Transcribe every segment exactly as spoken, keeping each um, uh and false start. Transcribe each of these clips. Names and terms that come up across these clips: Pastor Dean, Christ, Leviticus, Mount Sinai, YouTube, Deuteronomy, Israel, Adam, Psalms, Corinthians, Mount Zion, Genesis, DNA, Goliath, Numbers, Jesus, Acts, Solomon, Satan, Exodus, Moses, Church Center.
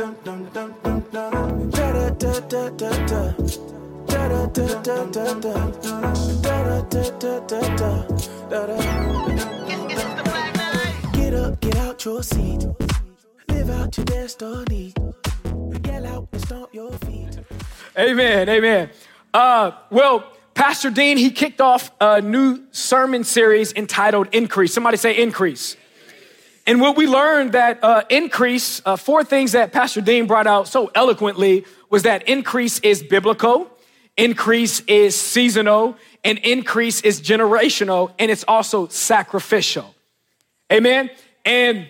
dun dun dun dun dun. Da da da da da da. Da da da da da da. Da da da da da da. Get up, get out your seat. Live out your destiny. Get out and stomp your feet. Amen, amen. Uh, well. Pastor Dean, he kicked off a new sermon series entitled Increase. Somebody say increase. And what we learned that uh, increase, uh, four things that Pastor Dean brought out so eloquently was that increase is biblical, increase is seasonal, and increase is generational, and it's also sacrificial. Amen. And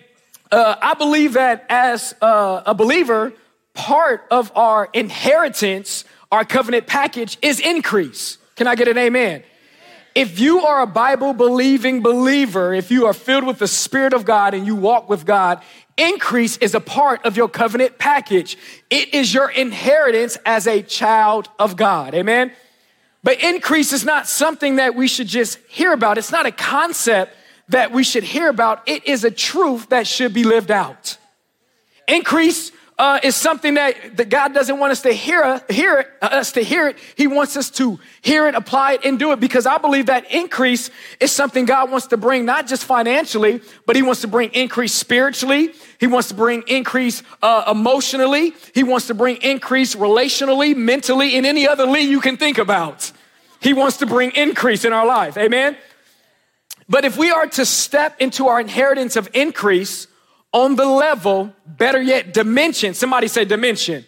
uh, I believe that as uh, a believer, part of our inheritance, our covenant package is increase. Can I get an amen? If you are a Bible-believing believer, if you are filled with the Spirit of God and you walk with God, increase is a part of your covenant package. It is your inheritance as a child of God. Amen? But increase is not something that we should just hear about. It's not a concept that we should hear about. It is a truth that should be lived out. Increase Uh, is something that, that God doesn't want us to hear, hear it, us to hear it. He wants us to hear it, apply it, and do it, because I believe that increase is something God wants to bring, not just financially, but he wants to bring increase spiritually. He wants to bring increase uh, emotionally. He wants to bring increase relationally, mentally, and any other Lee you can think about. He wants to bring increase in our life. Amen. But if we are to step into our inheritance of increase, on the level, better yet, dimension. Somebody say dimension.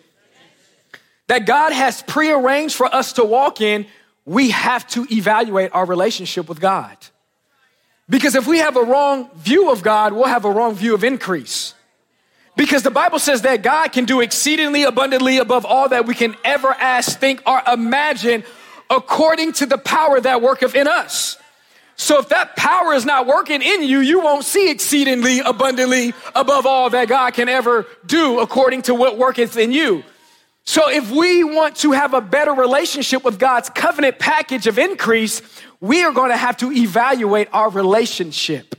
That God has prearranged for us to walk in, we have to evaluate our relationship with God. Because if we have a wrong view of God, we'll have a wrong view of increase. Because the Bible says that God can do exceedingly abundantly above all that we can ever ask, think, or imagine, according to the power that worketh in us. So if that power is not working in you, you won't see exceedingly abundantly above all that God can ever do according to what worketh in you. So if we want to have a better relationship with God's covenant package of increase, we are going to have to evaluate our relationship.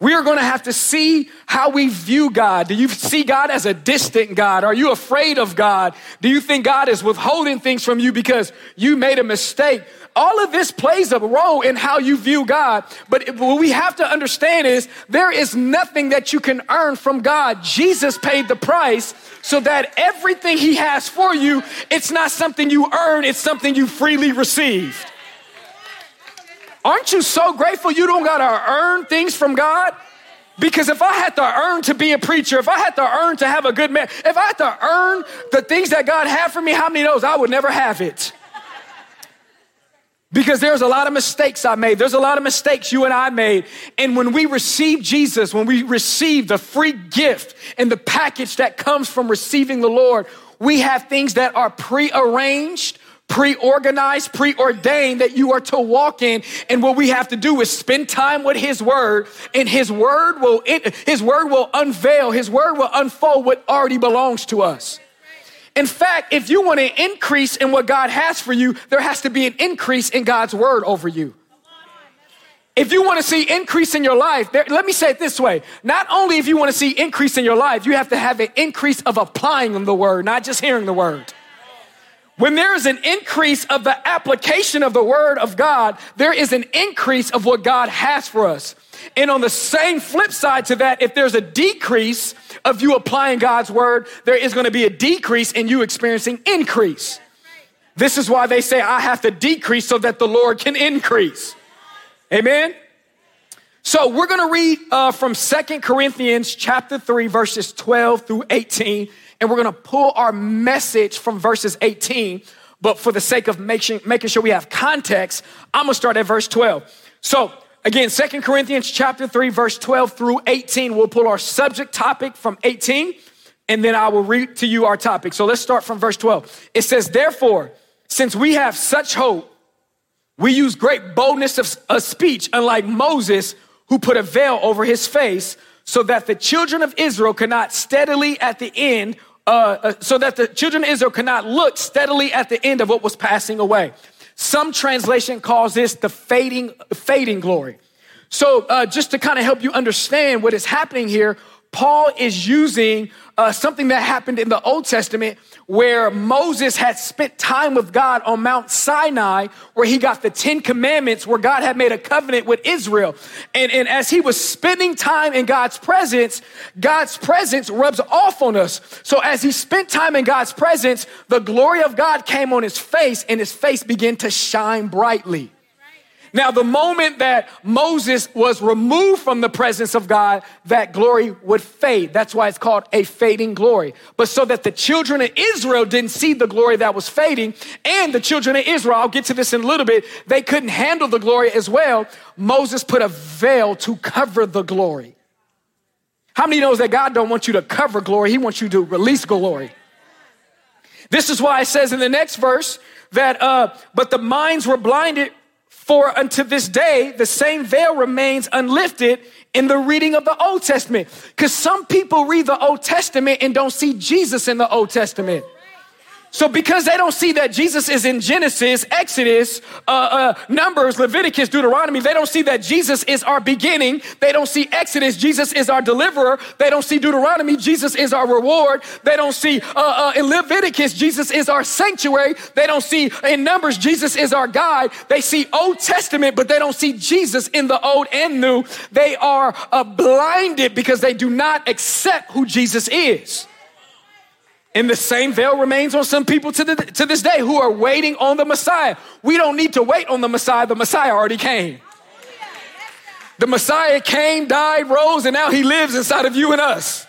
We are going to have to see how we view God. Do you see God as a distant God? Are you afraid of God? Do you think God is withholding things from you because you made a mistake? All of this plays a role in how you view God. But what we have to understand is there is nothing that you can earn from God. Jesus paid the price so that everything he has for you, it's not something you earn. It's something you freely received. Aren't you so grateful you don't got to earn things from God? Because if I had to earn to be a preacher, if I had to earn to have a good man, if I had to earn the things that God had for me, how many knows I would never have it? Because there's a lot of mistakes I made. There's a lot of mistakes you and I made. And when we receive Jesus, when we receive the free gift and the package that comes from receiving the Lord, we have things that are prearranged, pre-organized, preordained that you are to walk in. And what we have to do is spend time with his word, and his word will, it, his word will unveil, his word will unfold what already belongs to us. In fact, if you want an increase in what God has for you, there has to be an increase in God's word over you. If you want to see increase in your life, there, let me say it this way. Not only if you want to see increase in your life, you have to have an increase of applying the word, not just hearing the word. When there is an increase of the application of the word of God, there is an increase of what God has for us. And on the same flip side to that, if there's a decrease of you applying God's word, there is going to be a decrease in you experiencing increase. This is why they say, I have to decrease so that the Lord can increase. Amen. So we're going to read uh, from Second Corinthians chapter three, verses twelve through eighteen. And we're going to pull our message from verses eighteen. But for the sake of making, making sure we have context, I'm going to start at verse twelve. So again, Second Corinthians chapter three, verse twelve through eighteen. We'll pull our subject topic from eighteen. And then I will read to you our topic. So let's start from verse twelve. It says, therefore, since we have such hope, we use great boldness of, of speech, unlike Moses, who put a veil over his face, so that the children of Israel could not steadily at the end Uh, so that the children of Israel cannot look steadily at the end of what was passing away. Some translation calls this the fading, fading glory. So uh, just to kind of help you understand what is happening here, Paul is using uh, something that happened in the Old Testament where Moses had spent time with God on Mount Sinai, where he got the Ten Commandments, where God had made a covenant with Israel. And, and as he was spending time in God's presence, God's presence rubs off on us. So as he spent time in God's presence, the glory of God came on his face and his face began to shine brightly. Now, the moment that Moses was removed from the presence of God, that glory would fade. That's why it's called a fading glory. But so that the children of Israel didn't see the glory that was fading, and the children of Israel, I'll get to this in a little bit, they couldn't handle the glory as well. Moses put a veil to cover the glory. How many knows that God don't want you to cover glory? He wants you to release glory. This is why it says in the next verse that, uh, but the minds were blinded, for unto this day, the same veil remains unlifted in the reading of the Old Testament. Because some people read the Old Testament and don't see Jesus in the Old Testament. So because they don't see that Jesus is in Genesis, Exodus, uh, uh, Numbers, Leviticus, Deuteronomy, they don't see that Jesus is our beginning. They don't see Exodus, Jesus is our deliverer. They don't see Deuteronomy, Jesus is our reward. They don't see uh, uh, in Leviticus, Jesus is our sanctuary. They don't see in Numbers, Jesus is our guide. They see Old Testament, but they don't see Jesus in the old and new. They are uh, blinded because they do not accept who Jesus is. And the same veil remains on some people to, the, to this day who are waiting on the Messiah. We don't need to wait on the Messiah. The Messiah already came. The Messiah came, died, rose, and now he lives inside of you and us.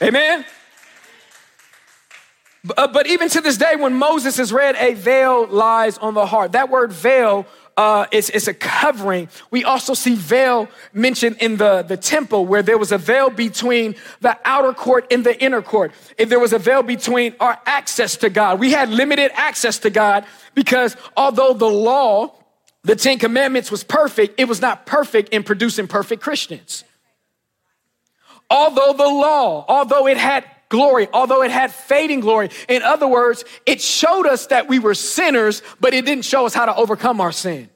Amen? But, but even to this day, when Moses is read, a veil lies on the heart. That word veil Uh, it's, it's a covering. We also see veil mentioned in the, the temple, where there was a veil between the outer court and the inner court. If there was a veil between our access to God, we had limited access to God because although the law, the Ten Commandments, was perfect, it was not perfect in producing perfect Christians. Although the law, although it had glory, although it had fading glory. In other words, it showed us that we were sinners, but it didn't show us how to overcome our sin.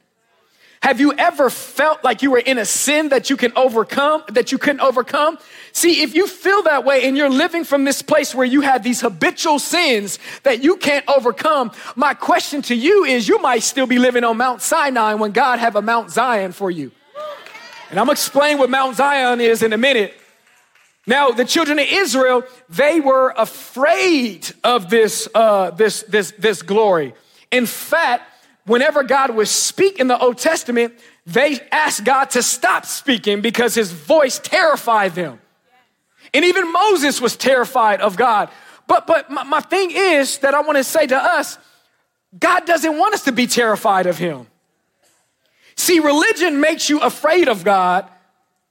Have you ever felt like you were in a sin that you can overcome, that you couldn't overcome? See, if you feel that way and you're living from this place where you have these habitual sins that you can't overcome, my question to you is you might still be living on Mount Sinai when God have a Mount Zion for you. And I'm going to explain what Mount Zion is in a minute. Now, the children of Israel, they were afraid of this, uh, this, this, this glory. In fact, whenever God would speak in the Old Testament, they asked God to stop speaking because his voice terrified them. And even Moses was terrified of God. But, but my, my thing is that I want to say to us, God doesn't want us to be terrified of him. See, religion makes you afraid of God.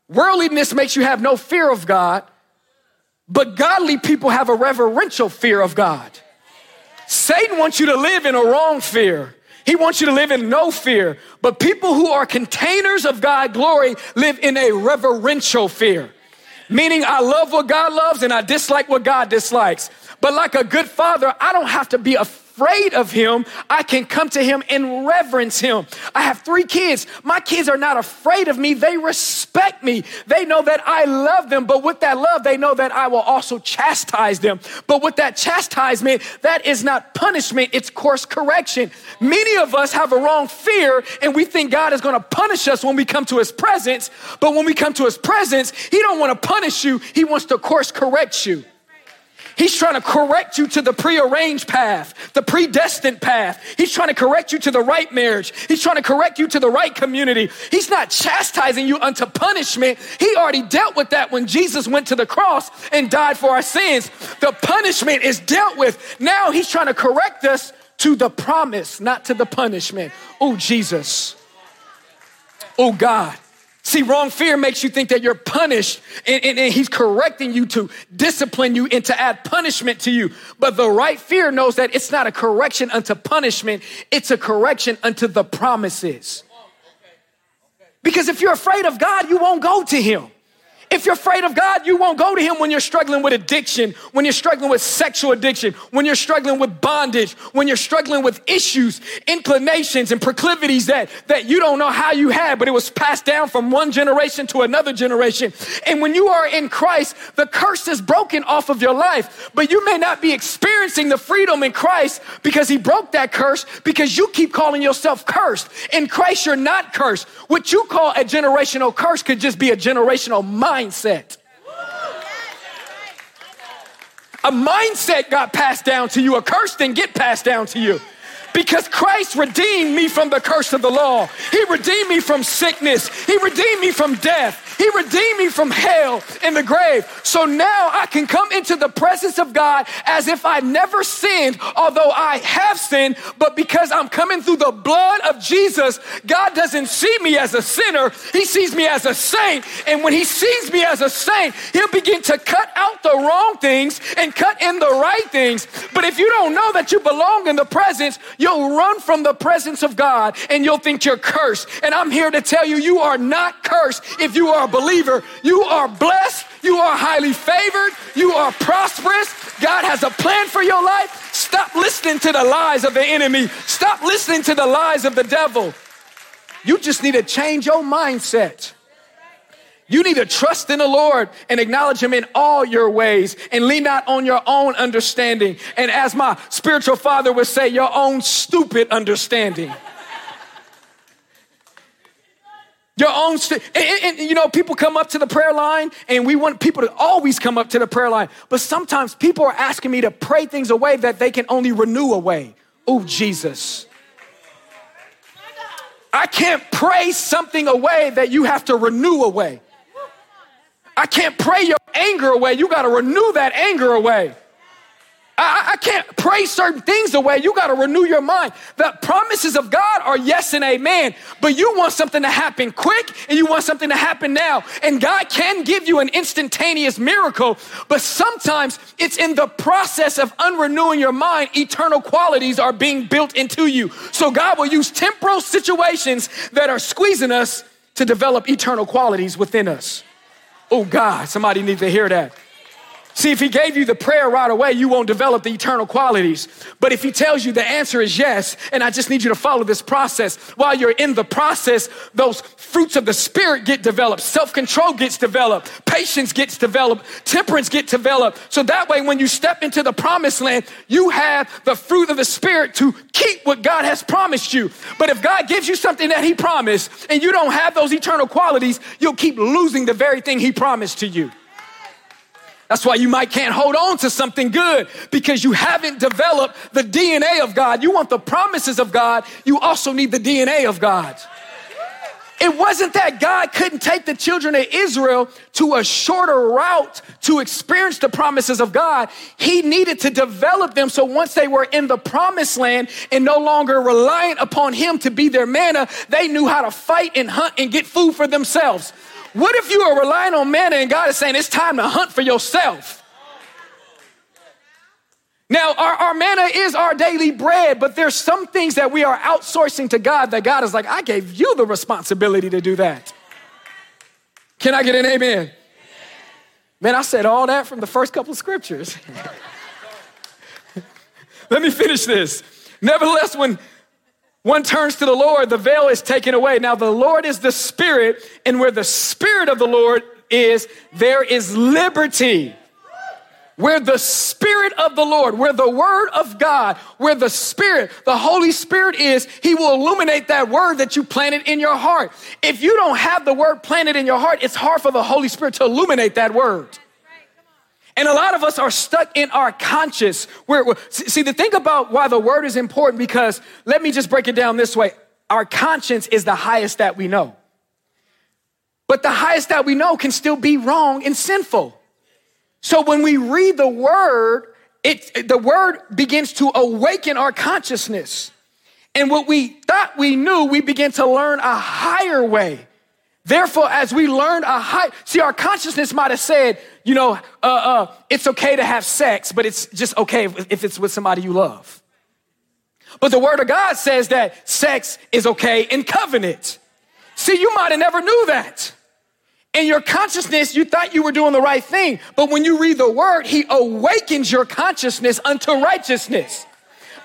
Worldliness makes you have no fear of God, but godly people have a reverential fear of God. Satan wants you to live in a wrong fear. He wants you to live in no fear, but people who are containers of God's glory live in a reverential fear, meaning I love what God loves and I dislike what God dislikes. But like a good father, I don't have to be afraid. afraid of him. I can come to him and reverence him. I have three kids. My kids are not afraid of me. They respect me. They know that I love them, but with that love, they know that I will also chastise them. But with that chastisement, that is not punishment. It's course correction. Many of us have a wrong fear and we think God is going to punish us when we come to his presence. But when we come to his presence, he don't want to punish you. He wants to course correct you. He's trying to correct you to the prearranged path, the predestined path. He's trying to correct you to the right marriage. He's trying to correct you to the right community. He's not chastising you unto punishment. He already dealt with that when Jesus went to the cross and died for our sins. The punishment is dealt with. Now he's trying to correct us to the promise, not to the punishment. Oh, Jesus. Oh, God. See, wrong fear makes you think that you're punished, and, and, and he's correcting you to discipline you and to add punishment to you. But the right fear knows that it's not a correction unto punishment. It's a correction unto the promises. Because if you're afraid of God, you won't go to him. If you're afraid of God, you won't go to him when you're struggling with addiction, when you're struggling with sexual addiction, when you're struggling with bondage, when you're struggling with issues, inclinations, and proclivities that, that you don't know how you had, but it was passed down from one generation to another generation. And when you are in Christ, the curse is broken off of your life, but you may not be experiencing the freedom in Christ because he broke that curse because you keep calling yourself cursed. In Christ, you're not cursed. What you call a generational curse could just be a generational mindset. A mindset got passed down to you. A curse didn't get passed down to you. Because Christ redeemed me from the curse of the law. He redeemed me from sickness. He redeemed me from death. He redeemed me from hell and the grave. So now I can come into the presence of God as if I never sinned, although I have sinned, but because I'm coming through the blood of Jesus, God doesn't see me as a sinner. He sees me as a saint. And when he sees me as a saint, he'll begin to cut out the wrong things and cut in the right things. But if you don't know that you belong in the presence, you'll run from the presence of God and you'll think you're cursed. And I'm here to tell you, you are not cursed if you are a believer. You are blessed. You are highly favored. You are prosperous. God has a plan for your life. Stop listening to the lies of the enemy. Stop listening to the lies of the devil. You just need to change your mindset. You need to trust in the Lord and acknowledge him in all your ways and lean not on your own understanding. And as my spiritual father would say, your own stupid understanding. Your own, stu- and, and, and you know, people come up to the prayer line and we want people to always come up to the prayer line. But sometimes people are asking me to pray things away that they can only renew away. Oh, Jesus. I can't pray something away that you have to renew away. I can't pray your anger away. You got to renew that anger away. I, I can't pray certain things away. You got to renew your mind. The promises of God are yes and amen, but you want something to happen quick and you want something to happen now. And God can give you an instantaneous miracle, but sometimes it's in the process of unrenewing your mind. Eternal qualities are being built into you. So God will use temporal situations that are squeezing us to develop eternal qualities within us. Oh God, somebody needs to hear that. See, if he gave you the prayer right away, you won't develop the eternal qualities. But if he tells you the answer is yes, and I just need you to follow this process, while you're in the process, those fruits of the spirit get developed. Self-control gets developed. Patience gets developed. Temperance gets developed. So that way, when you step into the promised land, you have the fruit of the spirit to keep what God has promised you. But if God gives you something that he promised, and you don't have those eternal qualities, you'll keep losing the very thing he promised to you. That's why you might can't hold on to something good because you haven't developed the D N A of God. You want the promises of God. You also need the D N A of God. It wasn't that God couldn't take the children of Israel to a shorter route to experience the promises of God. He needed to develop them so once they were in the promised land and no longer reliant upon him to be their manna, they knew how to fight and hunt and get food for themselves. What if you are relying on manna and God is saying it's time to hunt for yourself? Now, our, our manna is our daily bread, but there's some things that we are outsourcing to God that God is like, I gave you the responsibility to do that. Can I get an amen? Man, I said all that from the first couple of scriptures. Let me finish this. Nevertheless, when one turns to the Lord, the veil is taken away. Now the Lord is the Spirit, and where the Spirit of the Lord is, there is liberty. Where the Spirit of the Lord, where the Word of God, where the Spirit, the Holy Spirit is, he will illuminate that word that you planted in your heart. If you don't have the word planted in your heart, it's hard for the Holy Spirit to illuminate that word. And a lot of us are stuck in our conscience. We're, we're, see, the thing about why the word is important, because let me just break it down this way. Our conscience is the highest that we know. But the highest that we know can still be wrong and sinful. So when we read the word, it, the word begins to awaken our consciousness. And what we thought we knew, we begin to learn a higher way. Therefore, as we learn a high, see, our consciousness might have said, you know, uh, uh, it's okay to have sex, but it's just okay if, if it's with somebody you love. But the word of God says that sex is okay in covenant. See, you might have never knew that. In your consciousness, you thought you were doing the right thing. But when you read the word, he awakens your consciousness unto righteousness,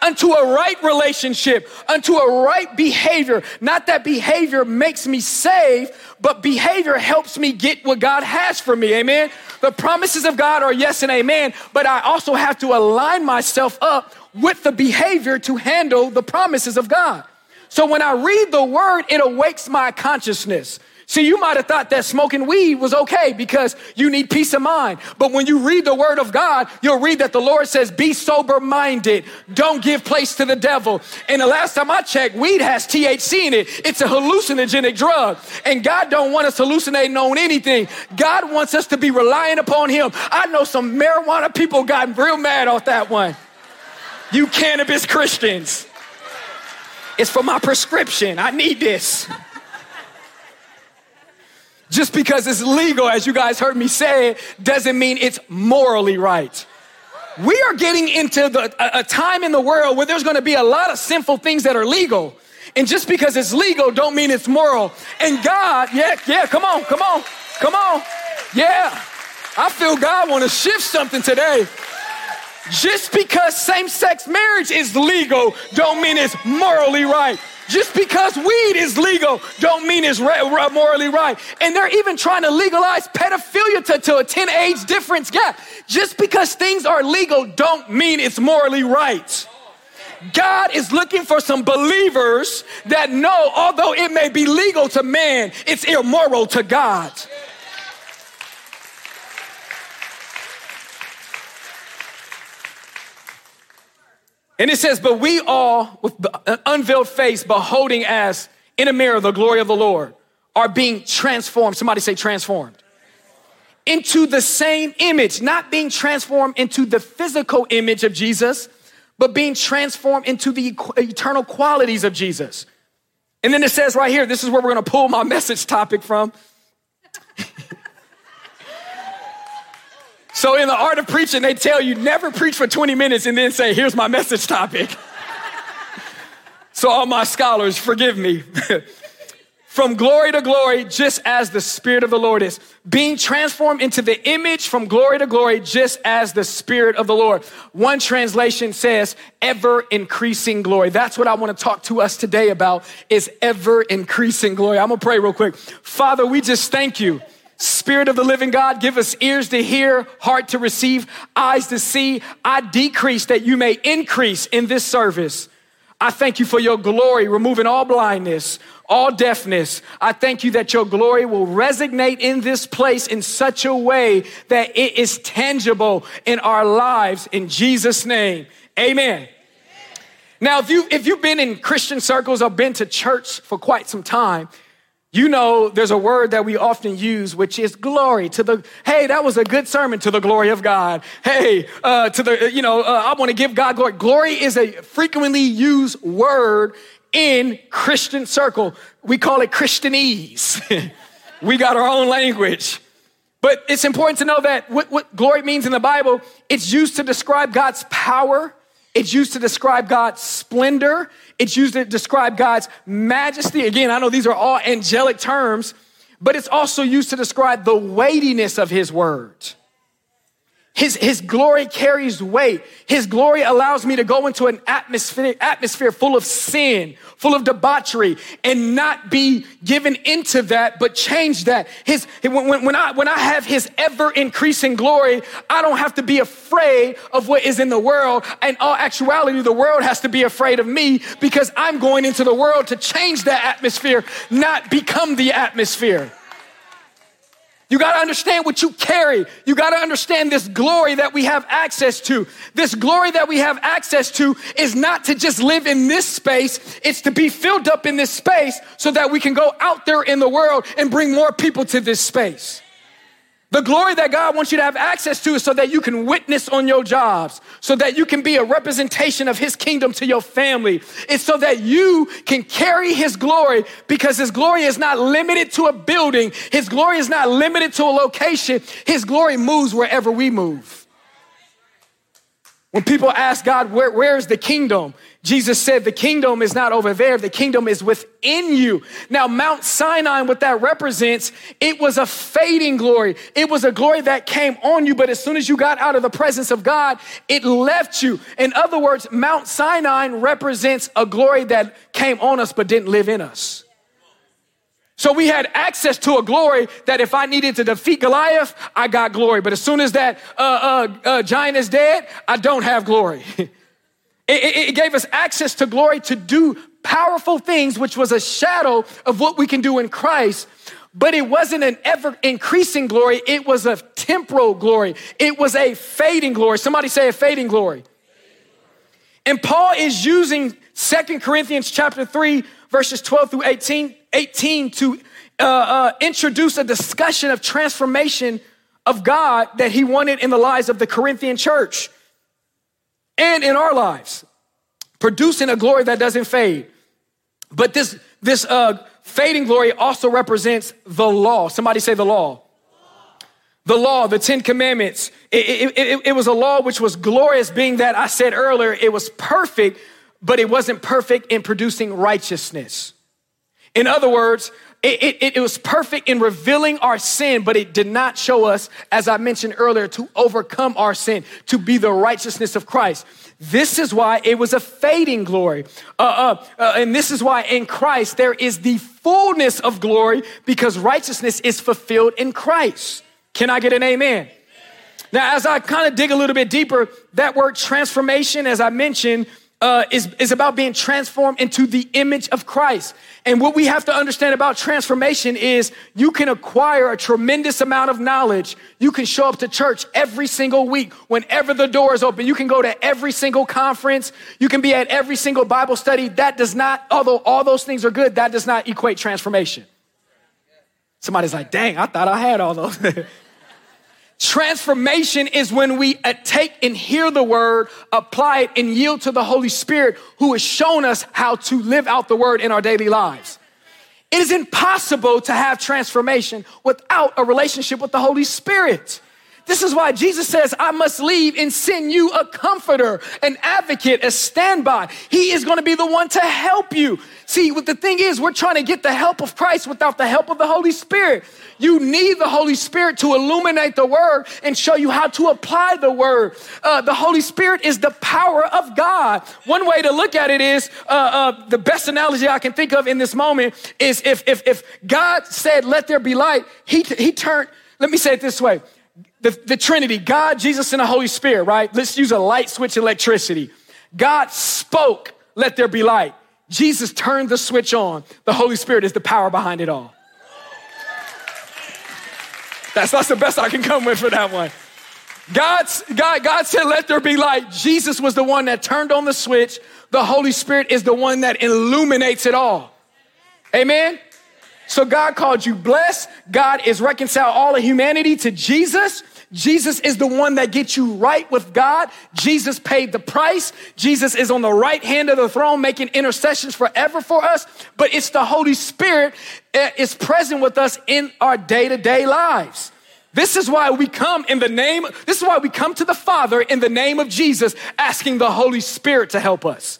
unto a right relationship, unto a right behavior. Not that behavior makes me saved, but behavior helps me get what God has for me. Amen. The promises of God are yes and amen. But I also have to align myself up with the behavior to handle the promises of God. So when I read the word, it awakes my consciousness. See, you might have thought that smoking weed was okay because you need peace of mind. But when you read the word of God, you'll read that the Lord says, be sober minded. Don't give place to the devil. And the last time I checked, weed has T H C in it. It's a hallucinogenic drug. And God don't want us hallucinating on anything. God wants us to be reliant upon him. I know some marijuana people got real mad off that one. You cannabis Christians. It's for my prescription. I need this. Just because it's legal, as you guys heard me say, doesn't mean it's morally right. We are getting into the, a, a time in the world where there's going to be a lot of sinful things that are legal. And just because it's legal don't mean it's moral. And God, yeah, yeah, come on, come on, come on. Yeah, I feel God want to shift something today. Just because same-sex marriage is legal don't mean it's morally right. Just because weed is legal don't mean it's morally right. And they're even trying to legalize pedophilia to, to a ten age difference gap. Just because things are legal don't mean it's morally right. God is looking for some believers that know, although it may be legal to man, it's immoral to God. And it says, but we all with an unveiled face beholding as in a mirror the glory of the Lord are being transformed. Somebody say transformed. Into the same image, not being transformed into the physical image of Jesus, but being transformed into the eternal qualities of Jesus. And then it says right here, this is where we're going to pull my message topic from. So in the art of preaching, they tell you never preach for twenty minutes and then say, here's my message topic. So all my scholars, forgive me. From glory to glory, just as the Spirit of the Lord is. Being transformed into the image from glory to glory, just as the Spirit of the Lord. One translation says, ever increasing glory. That's what I want to talk to us today about, is ever increasing glory. I'm going to pray real quick. Father, we just thank you. Spirit of the living God, give us ears to hear, heart to receive, eyes to see. I decrease that you may increase in this service. I thank you for your glory, removing all blindness, all deafness. I thank you that your glory will resonate in this place in such a way that it is tangible in our lives. In Jesus' name, amen. Now, if, you, if you've been in Christian circles or been to church for quite some time, you know, there's a word that we often use, which is glory to the, hey, that was a good sermon, to the glory of God. Hey, uh, to the, you know, uh, I want to give God glory. Glory is a frequently used word in Christian circle. We call it Christianese. We got our own language. But it's important to know that what, what glory means in the Bible, it's used to describe God's power. It's used to describe God's splendor. It's used to describe God's majesty. Again, I know these are all angelic terms, but it's also used to describe the weightiness of his word. His, his glory carries weight. His glory allows me to go into an atmosphere, atmosphere full of sin, full of debauchery, and not be given into that, but change that. His, when, when, I, when I have his ever-increasing glory, I don't have to be afraid of what is in the world. In all actuality, the world has to be afraid of me because I'm going into the world to change that atmosphere, not become the atmosphere. You got to understand what you carry. You got to understand this glory that we have access to. This glory that we have access to is not to just live in this space. It's to be filled up in this space so that we can go out there in the world and bring more people to this space. The glory that God wants you to have access to is so that you can witness on your jobs, so that you can be a representation of his kingdom to your family. It's so that you can carry his glory, because his glory is not limited to a building. His glory is not limited to a location. His glory moves wherever we move. When people ask God, where, where is the kingdom? Jesus said, the kingdom is not over there. The kingdom is within you. Now, Mount Sinai, what that represents, it was a fading glory. It was a glory that came on you, but as soon as you got out of the presence of God, it left you. In other words, Mount Sinai represents a glory that came on us but didn't live in us. So we had access to a glory that if I needed to defeat Goliath, I got glory. But as soon as that uh, uh, uh, giant is dead, I don't have glory. it, it, it gave us access to glory to do powerful things, which was a shadow of what we can do in Christ. But it wasn't an ever-increasing glory. It was a temporal glory. It was a fading glory. Somebody say a fading glory. And Paul is using Second Corinthians chapter three, verses twelve through eighteen to uh, uh, introduce a discussion of transformation of God that he wanted in the lives of the Corinthian church and in our lives, producing a glory that doesn't fade. But this, this uh, fading glory also represents the law. Somebody say the law. The law, the Ten Commandments. It, it, it, it was a law which was glorious, being that I said earlier, it was perfect, but it wasn't perfect in producing righteousness. In other words, it, it, it was perfect in revealing our sin, but it did not show us, as I mentioned earlier, to overcome our sin, to be the righteousness of Christ. This is why it was a fading glory. Uh, uh, uh, and this is why in Christ there is the fullness of glory, because righteousness is fulfilled in Christ. Can I get an amen? Amen. Now, as I kind of dig a little bit deeper, that word transformation, as I mentioned, Uh, is, is about being transformed into the image of Christ. And what we have to understand about transformation is you can acquire a tremendous amount of knowledge. You can show up to church every single week, whenever the door is open. You can go to every single conference. You can be at every single Bible study. That does not, although all those things are good, that does not equate transformation. Somebody's like, dang, I thought I had all those. Transformation is when we take and hear the word, apply it, and yield to the Holy Spirit, who has shown us how to live out the word in our daily lives. It is impossible to have transformation without a relationship with the Holy Spirit. This is why Jesus says, I must leave and send you a comforter, an advocate, a standby. He is going to be the one to help you. See, what the thing is, we're trying to get the help of Christ without the help of the Holy Spirit. You need the Holy Spirit to illuminate the word and show you how to apply the word. Uh, the Holy Spirit is the power of God. One way to look at it is, uh, uh, the best analogy I can think of in this moment is if, if, if God said, let there be light, he, he turned, let me say it this way. The, the Trinity, God, Jesus, and the Holy Spirit, right? Let's use a light switch electricity. God spoke, let there be light. Jesus turned the switch on. The Holy Spirit is the power behind it all. That's, that's the best I can come with for that one. God's, God, God said, let there be light. Jesus was the one that turned on the switch. The Holy Spirit is the one that illuminates it all. Amen? So God called you blessed. God is reconciled all of humanity to Jesus. Jesus is the one that gets you right with God. Jesus paid the price. Jesus is on the right hand of the throne, making intercessions forever for us. But it's the Holy Spirit that is present with us in our day-to-day lives. This is why we come in the name, this is why we come to the Father in the name of Jesus, asking the Holy Spirit to help us.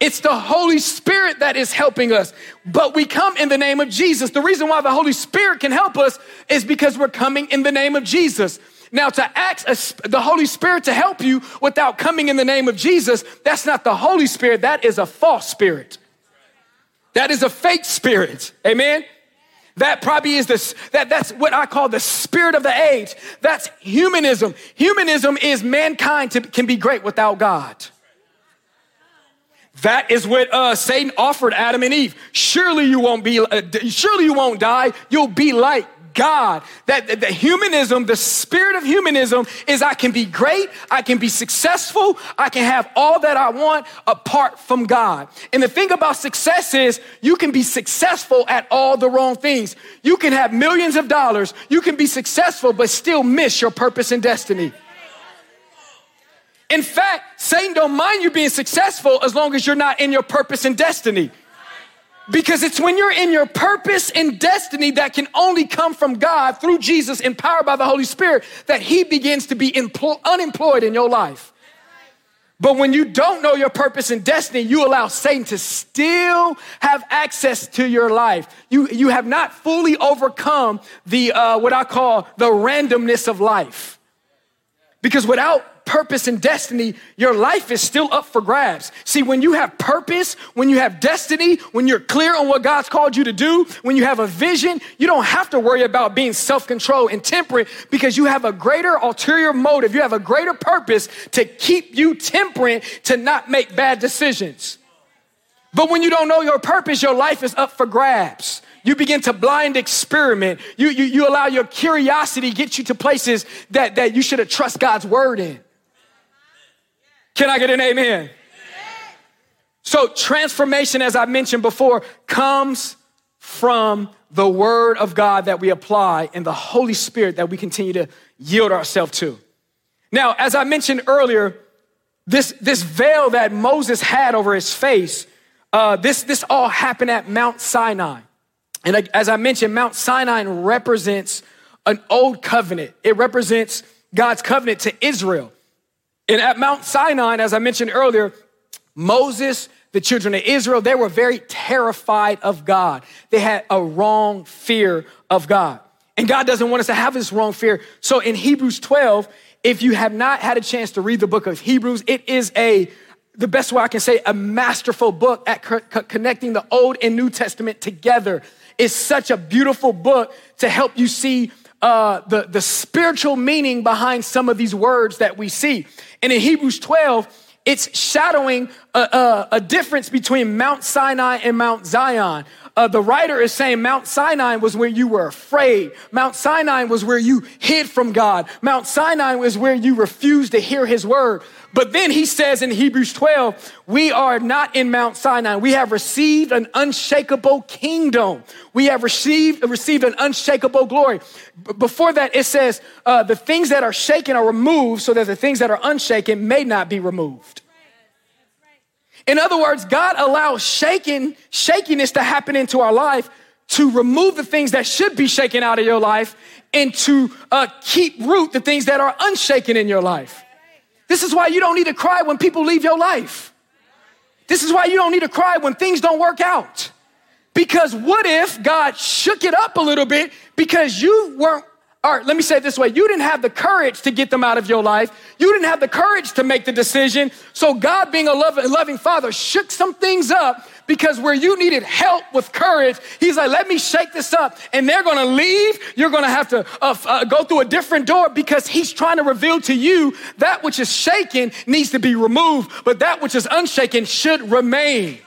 It's the Holy Spirit that is helping us, but we come in the name of Jesus. The reason why the Holy Spirit can help us is because we're coming in the name of Jesus. Now, to ask the Holy Spirit to help you without coming in the name of Jesus, that's not the Holy Spirit. That is a false spirit. That is a fake spirit. Amen? That probably is this, that that's what I call the spirit of the age. That's humanism. Humanism is mankind to, can be great without God. That is what uh, Satan offered Adam and Eve. Surely you won't be. Uh, surely you won't die. You'll be like God. That the, the humanism, the spirit of humanism, is I can be great. I can be successful. I can have all that I want apart from God. And the thing about success is you can be successful at all the wrong things. You can have millions of dollars. You can be successful, but still miss your purpose and destiny. In fact, Satan don't mind you being successful as long as you're not in your purpose and destiny. Because it's when you're in your purpose and destiny that can only come from God through Jesus, empowered by the Holy Spirit, that he begins to be empl- unemployed in your life. But when you don't know your purpose and destiny, you allow Satan to still have access to your life. You, you have not fully overcome the uh, what I call the randomness of life. Because without purpose and destiny, your life is still up for grabs. See, when you have purpose, when you have destiny, when you're clear on what God's called you to do, when you have a vision, you don't have to worry about being self-controlled and temperate because you have a greater ulterior motive. You have a greater purpose to keep you temperate, to not make bad decisions. But when you don't know your purpose, your life is up for grabs. You begin to blind experiment. You, you, you allow your curiosity get you to places that, that you should have trust God's word in. Can I get an amen? Amen? So transformation, as I mentioned before, comes from the word of God that we apply and the Holy Spirit that we continue to yield ourselves to. Now, as I mentioned earlier, this, this veil that Moses had over his face, uh, this, this all happened at Mount Sinai. And as I mentioned, Mount Sinai represents an old covenant. It represents God's covenant to Israel. And at Mount Sinai, as I mentioned earlier, Moses, the children of Israel, they were very terrified of God. They had a wrong fear of God. And God doesn't want us to have this wrong fear. So in Hebrews twelve, if you have not had a chance to read the book of Hebrews, it is a, the best way I can say, a masterful book at co- co- connecting the Old and New Testament together. It's such a beautiful book to help you see uh, the, the spiritual meaning behind some of these words that we see. And in Hebrews twelve, it's shadowing a, a, a difference between Mount Sinai and Mount Zion. Uh, the writer is saying Mount Sinai was where you were afraid. Mount Sinai was where you hid from God. Mount Sinai was where you refused to hear his word. But then he says in Hebrews twelve, we are not in Mount Sinai. We have received an unshakable kingdom. We have received, received an unshakable glory. B- before that, it says uh, the things that are shaken are removed so that the things that are unshaken may not be removed. In other words, God allows shaking, shakiness to happen into our life to remove the things that should be shaken out of your life and to uh, keep root the things that are unshaken in your life. This is why you don't need to cry when people leave your life. This is why you don't need to cry when things don't work out. Because what if God shook it up a little bit because you weren't, or let me say it this way, you didn't have the courage to get them out of your life. You didn't have the courage to make the decision. So God, being a loving, loving father, shook some things up because where you needed help with courage, he's like, let me shake this up. And they're going to leave. You're going to have to uh, uh, go through a different door because he's trying to reveal to you that which is shaken needs to be removed, but that which is unshaken should remain.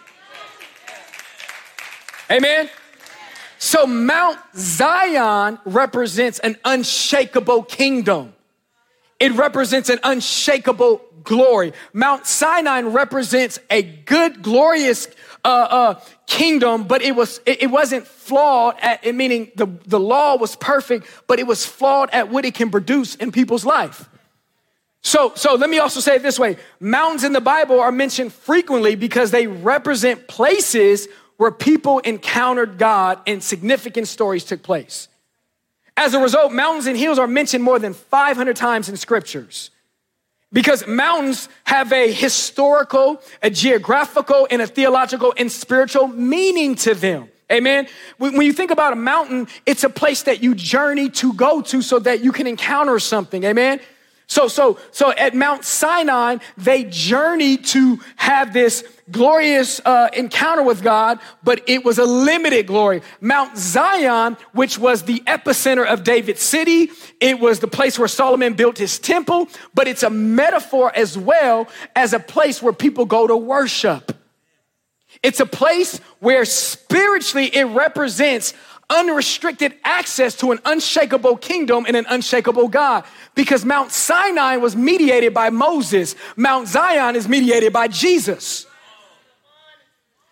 Amen. So Mount Zion represents an unshakable kingdom. It represents an unshakable glory. Mount Sinai represents a good, glorious uh, uh, kingdom, but it was it, it wasn't flawed at, meaning the, the law was perfect, but it was flawed at what it can produce in people's life. So, so let me also say it this way. Mountains in the Bible are mentioned frequently because they represent places where people encountered God and significant stories took place. As a result, mountains and hills are mentioned more than five hundred times in scriptures because mountains have a historical, a geographical, and a theological and spiritual meaning to them. Amen. When you think about a mountain, it's a place that you journey to go to so that you can encounter something. Amen. So, so, so at Mount Sinai, they journeyed to have this glorious uh, encounter with God, but it was a limited glory. Mount Zion, which was the epicenter of David's city, it was the place where Solomon built his temple, but it's a metaphor as well as a place where people go to worship. It's a place where spiritually it represents unrestricted access to an unshakable kingdom and an unshakable God, because Mount Sinai was mediated by Moses. Mount Zion is mediated by Jesus.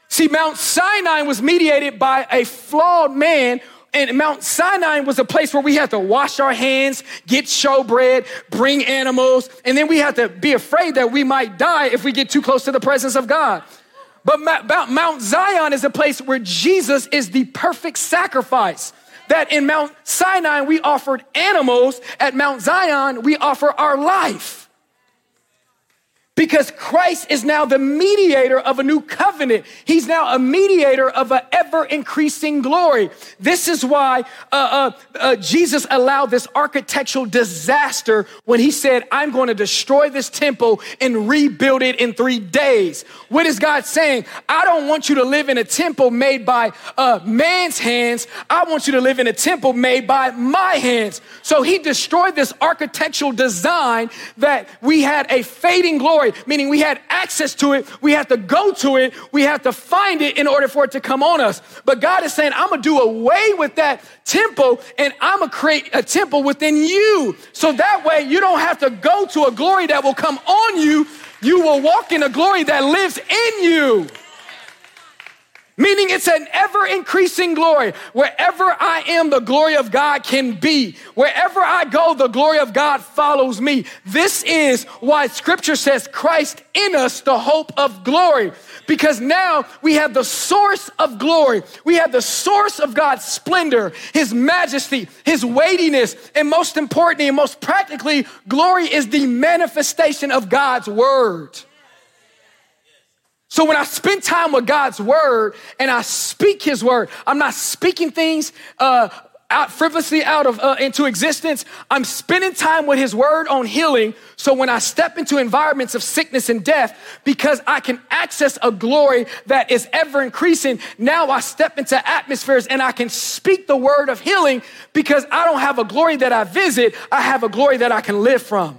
See, Mount Sinai was mediated by a flawed man, and Mount Sinai was a place where we had to wash our hands, get showbread, bring animals, and then we had to be afraid that we might die if we get too close to the presence of God. But Mount Zion is a place where Jesus is the perfect sacrifice. That in Mount Sinai, we offered animals. At Mount Zion, we offer our life. because Christ is now the mediator of a new covenant. He's now a mediator of an ever-increasing glory. This is why uh, uh, uh, Jesus allowed this architectural disaster when he said, I'm going to destroy this temple and rebuild it in three days. What is God saying? I don't want you to live in a temple made by uh, man's hands. I want you to live in a temple made by my hands. So he destroyed this architectural design that we had a fading glory, meaning we had access to it. We had to go to it. We had to find it in order for it to come on us. But God is saying, I'm going to do away with that temple and I'm going to create a temple within you. So that way you don't have to go to a glory that will come on you. You will walk in a glory that lives in you. Meaning it's an ever-increasing glory. Wherever I am, the glory of God can be. Wherever I go, the glory of God follows me. This is why Scripture says Christ in us, the hope of glory. Because now we have the source of glory. We have the source of God's splendor, His majesty, His weightiness. And most importantly and most practically, glory is the manifestation of God's word. So when I spend time with God's word and I speak His word, I'm not speaking things uh, out frivolously out of uh, into existence. I'm spending time with His word on healing. So when I step into environments of sickness and death, because I can access a glory that is ever increasing, now I step into atmospheres and I can speak the word of healing because I don't have a glory that I visit. I have a glory that I can live from.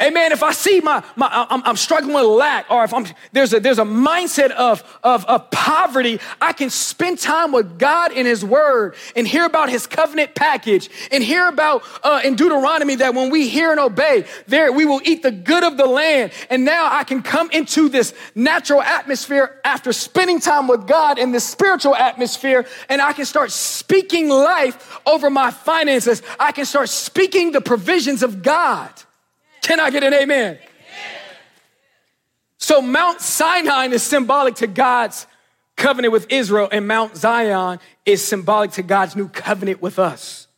Amen. If I see my, my I'm, I'm struggling with lack, or if I'm, there's a, there's a mindset of, of, of poverty, I can spend time with God in His word and hear about His covenant package and hear about uh, in Deuteronomy that when we hear and obey, there we will eat the good of the land. And now I can come into this natural atmosphere after spending time with God in this spiritual atmosphere, and I can start speaking life over my finances. I can start speaking the provisions of God. Can I get an amen? Amen? So Mount Sinai is symbolic to God's covenant with Israel, and Mount Zion is symbolic to God's new covenant with us.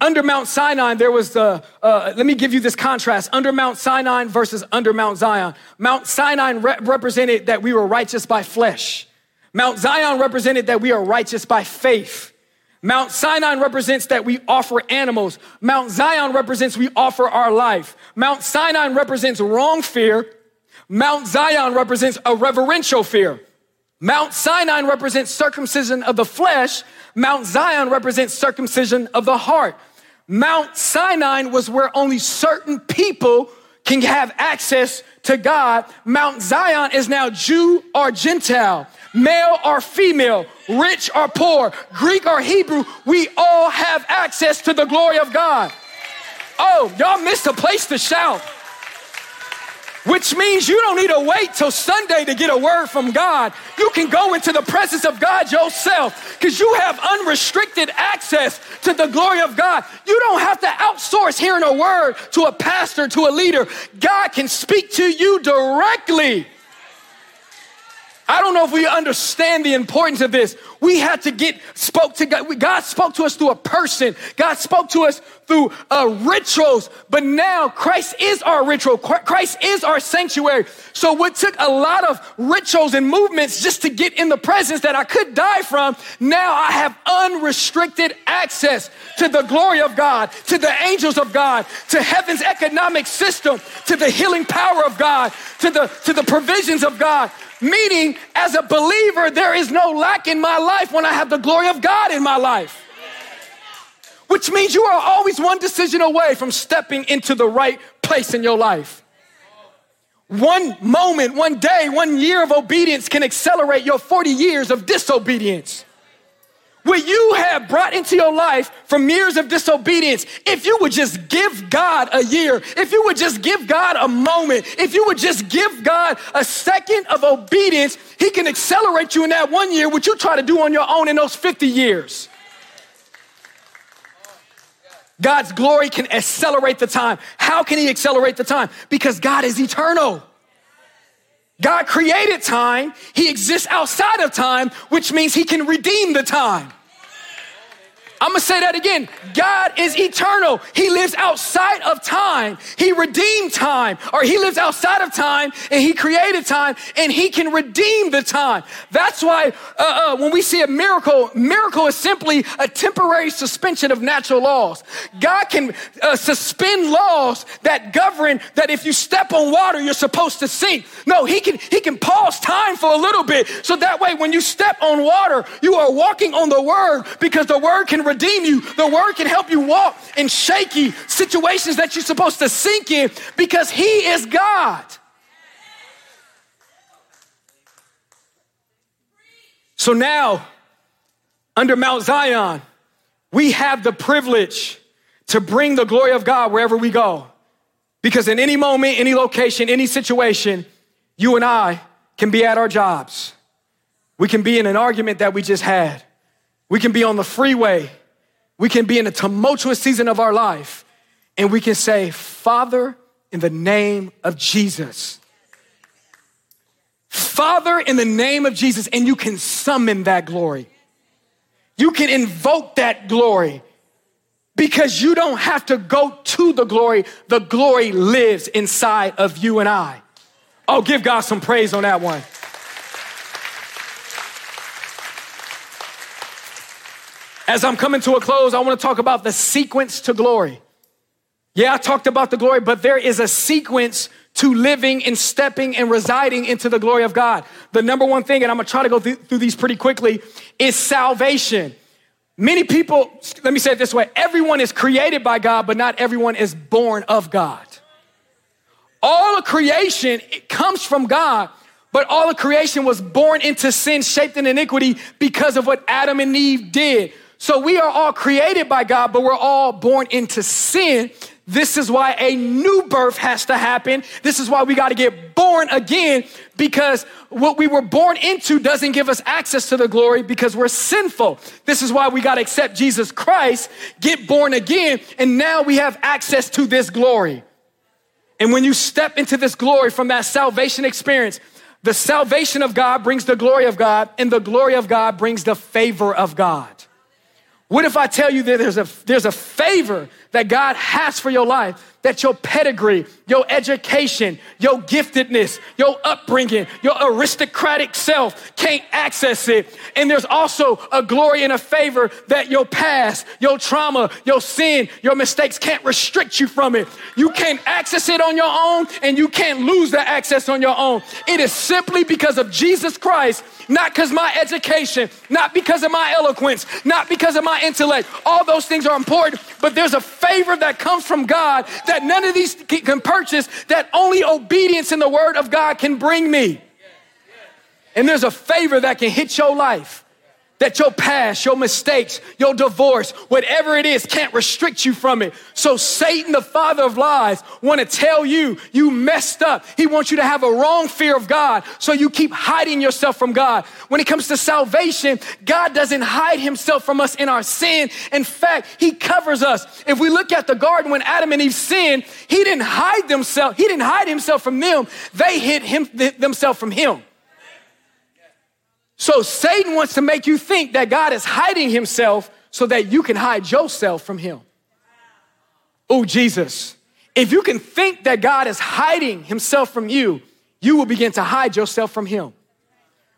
Under Mount Sinai, there was the, uh, let me give you this contrast. Under Mount Sinai versus under Mount Zion. Mount Sinai re- represented that we were righteous by flesh. Mount Zion represented that we are righteous by faith. Mount Sinai represents that we offer animals. Mount Zion represents we offer our life. Mount Sinai represents wrong fear. Mount Zion represents a reverential fear. Mount Sinai represents circumcision of the flesh. Mount Zion represents circumcision of the heart. Mount Sinai was where only certain people can have access to God. Mount Zion is now Jew or Gentile, male or female, rich or poor, Greek or Hebrew. We all have access to the glory of God. Oh, y'all missed a place to shout. Which means you don't need to wait till Sunday to get a word from God. You can go into the presence of God yourself because you have unrestricted access to the glory of God. You don't have to outsource hearing a word to a pastor, to a leader. God can speak to you directly. I don't know if we understand the importance of this. We had to get spoke to God. God spoke to us through a person. God spoke to us through uh, rituals. But now Christ is our ritual. Christ is our sanctuary. So what took a lot of rituals and movements just to get in the presence that I could die from, now I have unrestricted access to the glory of God, to the angels of God, to heaven's economic system, to the healing power of God, to the, to the provisions of God. Meaning, as a believer, there is no lack in my life when I have the glory of God in my life. Which means you are always one decision away from stepping into the right place in your life. One moment, one day, one year of obedience can accelerate your forty years of disobedience. What you have brought into your life from years of disobedience, if you would just give God a year, if you would just give God a moment, if you would just give God a second of obedience, He can accelerate you in that one year, what you try to do on your own in those fifty years. God's glory can accelerate the time. How can He accelerate the time? Because God is eternal. God created time. He exists outside of time, which means He can redeem the time. I'm going to say that again. God is eternal. He lives outside of time. He redeemed time, or he lives outside of time and he created time and he can redeem the time. That's why uh, uh, when we see a miracle, miracle is simply a temporary suspension of natural laws. God can uh, suspend laws that govern that if you step on water, you're supposed to sink. No, he can, he can pause time for a little bit. So that way, when you step on water, you are walking on the word, because the word can redeem you. The word can help you walk in shaky situations that you're supposed to sink in, because he is God. So now, under Mount Zion, we have the privilege to bring the glory of God wherever we go, because in any moment, any location, any situation, you and I can be at our jobs. We can be in an argument that we just had. We can be on the freeway. We can be in a tumultuous season of our life. And we can say, Father, in the name of Jesus. Father, in the name of Jesus. And you can summon that glory. You can invoke that glory, because you don't have to go to the glory. The glory lives inside of you and I. Oh, give God some praise on that one. As I'm coming to a close, I want to talk about the sequence to glory. Yeah, I talked about the glory, but there is a sequence to living and stepping and residing into the glory of God. The number one thing, and I'm going to try to go th- through these pretty quickly, is salvation. Many people, let me say it this way, everyone is created by God, but not everyone is born of God. All of creation, it comes from God, but all of creation was born into sin, shaped in iniquity, because of what Adam and Eve did. So we are all created by God, but we're all born into sin. This is why a new birth has to happen. This is why we got to get born again, because what we were born into doesn't give us access to the glory, because we're sinful. This is why we got to accept Jesus Christ, get born again, and now we have access to this glory. And when you step into this glory from that salvation experience, the salvation of God brings the glory of God, and the glory of God brings the favor of God. What if I tell you that there's a, there's a favor that God has for your life, that your pedigree, your education, your giftedness, your upbringing, your aristocratic self can't access it? And there's also a glory and a favor that your past, your trauma, your sin, your mistakes can't restrict you from it. You can't access it on your own, and you can't lose that access on your own. It is simply because of Jesus Christ, not because my education, not because of my eloquence, not because of my intellect. All those things are important, but there's a favor that comes from God that none of these can purchase, that only obedience in the word of God can bring me. And there's a favor that can hit your life, that your past, your mistakes, your divorce, whatever it is, can't restrict you from it. So Satan, the father of lies, want to tell you, you messed up. He wants you to have a wrong fear of God, so you keep hiding yourself from God. When it comes to salvation, God doesn't hide himself from us in our sin. In fact, he covers us. If we look at the garden when Adam and Eve sinned, he didn't hide themselves. He didn't hide himself from them. They hid him, th- themselves from him. So Satan wants to make you think that God is hiding himself so that you can hide yourself from him. Oh, Jesus, if you can think that God is hiding himself from you, you will begin to hide yourself from him.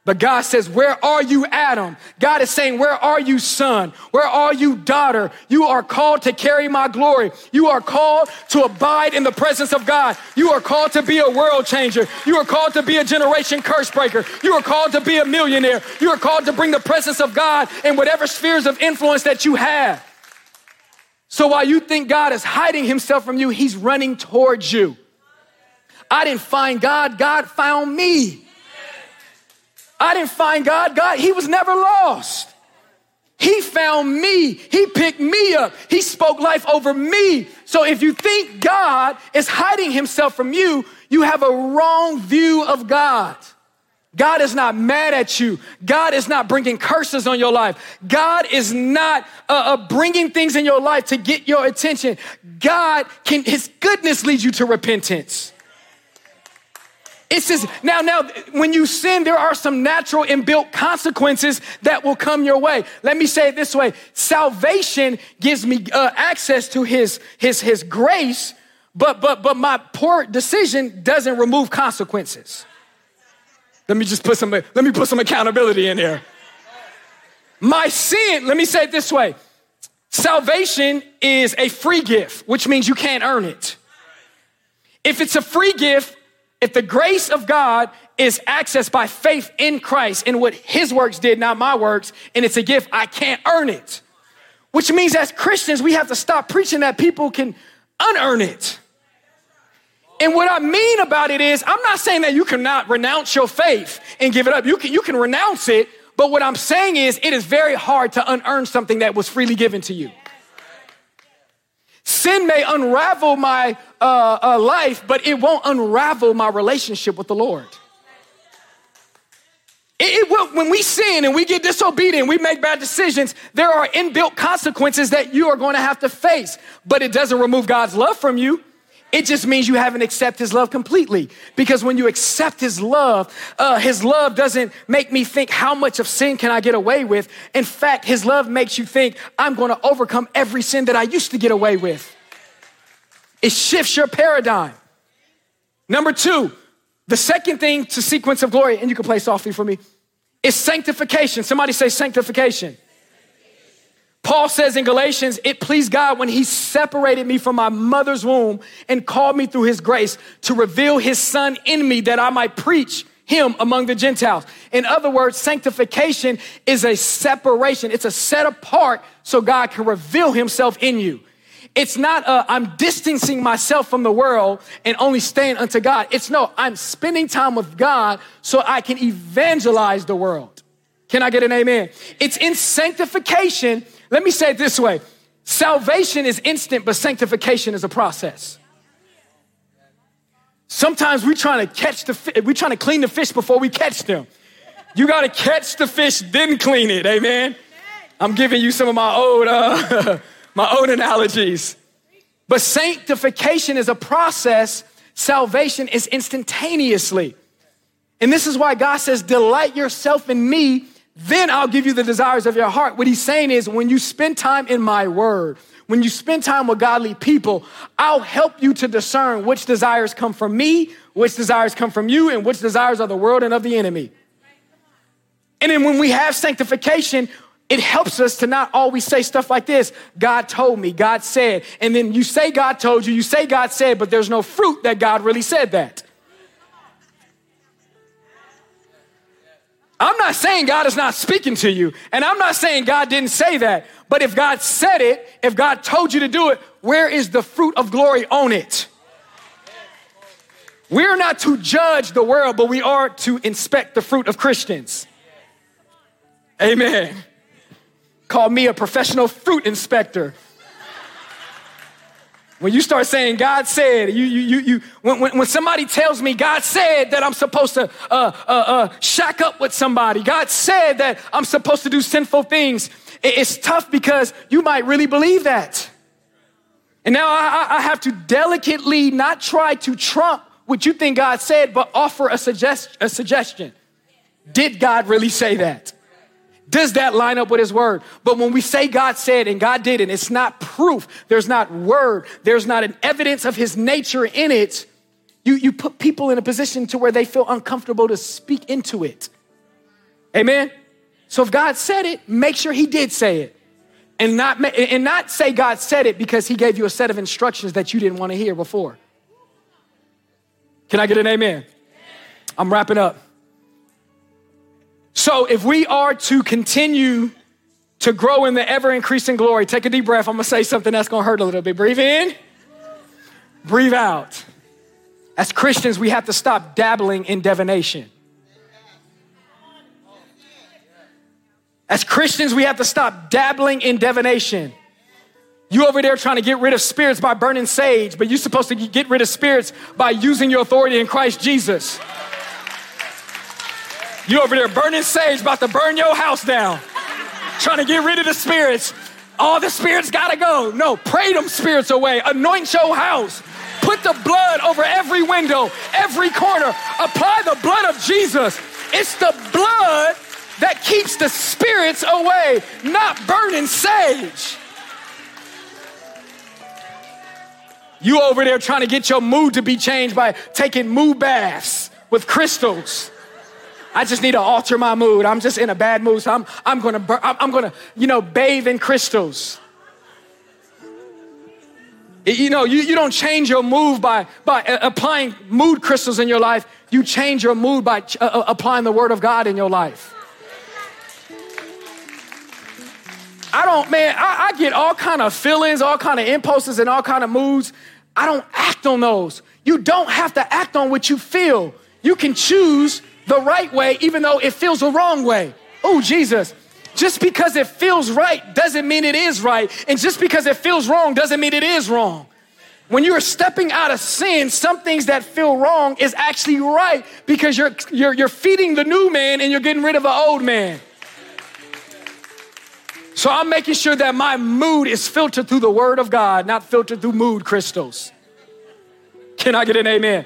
But God says, where are you, Adam? God is saying, where are you, son? Where are you, daughter? You are called to carry my glory. You are called to abide in the presence of God. You are called to be a world changer. You are called to be a generation curse breaker. You are called to be a millionaire. You are called to bring the presence of God in whatever spheres of influence that you have. So while you think God is hiding himself from you, he's running towards you. I didn't find God. God found me. I didn't find God. God, he was never lost. He found me. He picked me up. He spoke life over me. So if you think God is hiding himself from you, you have a wrong view of God. God is not mad at you. God is not bringing curses on your life. God is not uh, uh, bringing things in your life to get your attention. God can, his goodness leads you to repentance. It's just, now, now, when you sin, there are some natural inbuilt consequences that will come your way. Let me say it this way. Salvation gives me uh, access to his, his, his grace, but, but, but my poor decision doesn't remove consequences. Let me just put some, let me put some accountability in here. My sin, let me say it this way. Salvation is a free gift, which means you can't earn it. If it's a free gift, if the grace of God is accessed by faith in Christ and what his works did, not my works, and it's a gift, I can't earn it. Which means as Christians, we have to stop preaching that people can unearn it. And what I mean about it is, I'm not saying that you cannot renounce your faith and give it up. You can, you can renounce it, but what I'm saying is it is very hard to unearn something that was freely given to you. Sin may unravel my uh, uh, life, but it won't unravel my relationship with the Lord. It, it will, when we sin and we get disobedient, we make bad decisions, there are inbuilt consequences that you are going to have to face, but it doesn't remove God's love from you. It just means you haven't accepted his love completely, because when you accept his love, uh, his love doesn't make me think how much of sin can I get away with. In fact, his love makes you think I'm going to overcome every sin that I used to get away with. It shifts your paradigm. Number two, the second thing to sequence of glory, and you can play softly for me, is sanctification. Somebody say sanctification. Paul says in Galatians, it pleased God when he separated me from my mother's womb and called me through his grace to reveal his son in me that I might preach him among the Gentiles. In other words, sanctification is a separation. It's a set apart so God can reveal himself in you. It's not a, I'm distancing myself from the world and only staying unto God. It's no, I'm spending time with God so I can evangelize the world. Can I get an amen? It's in sanctification. Let me say it this way. Salvation is instant, but sanctification is a process. Sometimes we're trying to catch the fi- we're trying to clean the fish before we catch them. You got to catch the fish, then clean it. Amen. I'm giving you some of my old, uh, my old analogies. But sanctification is a process. Salvation is instantaneously. And this is why God says, delight yourself in me, then I'll give you the desires of your heart. What he's saying is, when you spend time in my word, when you spend time with godly people, I'll help you to discern which desires come from me, which desires come from you, and which desires are the world and of the enemy. And then when we have sanctification, it helps us to not always say stuff like this, God told me, God said. And then you say God told you, you say God said, but there's no fruit that God really said that. I'm not saying God is not speaking to you, and I'm not saying God didn't say that, but if God said it, if God told you to do it, where is the fruit of glory on it? We're not to judge the world, but we are to inspect the fruit of Christians. Amen. Call me a professional fruit inspector. When you start saying God said, you you you you when when, when somebody tells me God said that I'm supposed to uh, uh, uh, shack up with somebody, God said that I'm supposed to do sinful things, it's tough because you might really believe that. And now I, I have to delicately not try to trump what you think God said, but offer a suggest a suggestion. Did God really say that? Does that line up with his word? But when we say God said and God did, and it's not proof, there's not word, there's not an evidence of his nature in it, you, you put people in a position to where they feel uncomfortable to speak into it. Amen? So if God said it, make sure he did say it. And not, and not say God said it because he gave you a set of instructions that you didn't want to hear before. Can I get an amen? I'm wrapping up. So if we are to continue to grow in the ever-increasing glory, take a deep breath. I'm going to say something that's going to hurt a little bit. Breathe in. Breathe out. As Christians, we have to stop dabbling in divination. As Christians, we have to stop dabbling in divination. You over there trying to get rid of spirits by burning sage, but you're supposed to get rid of spirits by using your authority in Christ Jesus. You over there burning sage, about to burn your house down, trying to get rid of the spirits. All the spirits gotta go. No, pray them spirits away. Anoint your house. Put the blood over every window, every corner. Apply the blood of Jesus. It's the blood that keeps the spirits away, not burning sage. You over there trying to get your mood to be changed by taking mood baths with crystals. I just need to alter my mood. I'm just in a bad mood, so I'm I'm gonna bur- I'm gonna you know bathe in crystals. You know, you, you don't change your mood by, by applying mood crystals in your life. You change your mood by ch- uh, applying the word of God in your life. I don't, man, I, I get all kind of feelings, all kind of impulses, and all kind of moods. I don't act on those. You don't have to act on what you feel. You can choose the right way, even though it feels the wrong way. Oh, Jesus. Just because it feels right doesn't mean it is right. And just because it feels wrong doesn't mean it is wrong. When you are stepping out of sin, some things that feel wrong is actually right because you're, you're, you're feeding the new man and you're getting rid of the old man. So I'm making sure that my mood is filtered through the word of God, not filtered through mood crystals. Can I get an amen?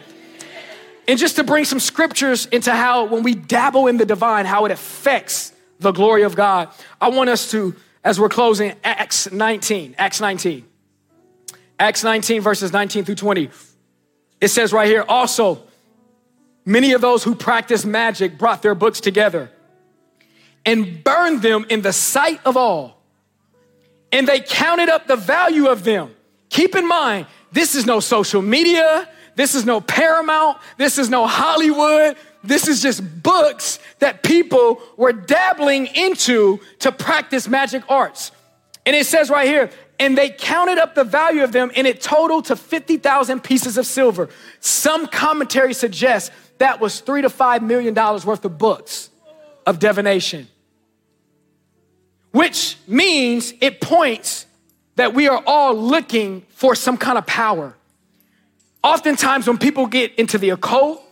And just to bring some scriptures into how when we dabble in the divine, how it affects the glory of God. I want us to, as we're closing, Acts nineteen, Acts nineteen. Acts nineteen, verses nineteen through twenty. It says right here, also, many of those who practiced magic brought their books together and burned them in the sight of all. And they counted up the value of them. Keep in mind, this is no social media. This is no Paramount. This is no Hollywood. This is just books that people were dabbling into to practice magic arts. And it says right here, and they counted up the value of them, and it totaled to fifty thousand pieces of silver. Some commentary suggests that was three to five million dollars worth of books of divination, which means it points that we are all looking for some kind of power. Oftentimes when people get into the occult,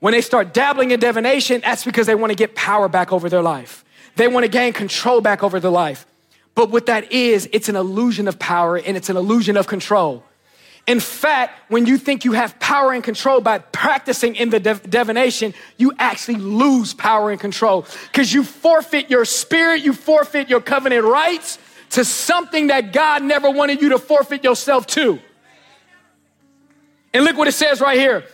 when they start dabbling in divination, that's because they want to get power back over their life. They want to gain control back over their life. But what that is, it's an illusion of power and it's an illusion of control. In fact, when you think you have power and control by practicing in the div- divination, you actually lose power and control because you forfeit your spirit, you forfeit your covenant rights to something that God never wanted you to forfeit yourself to. And look what it says right here.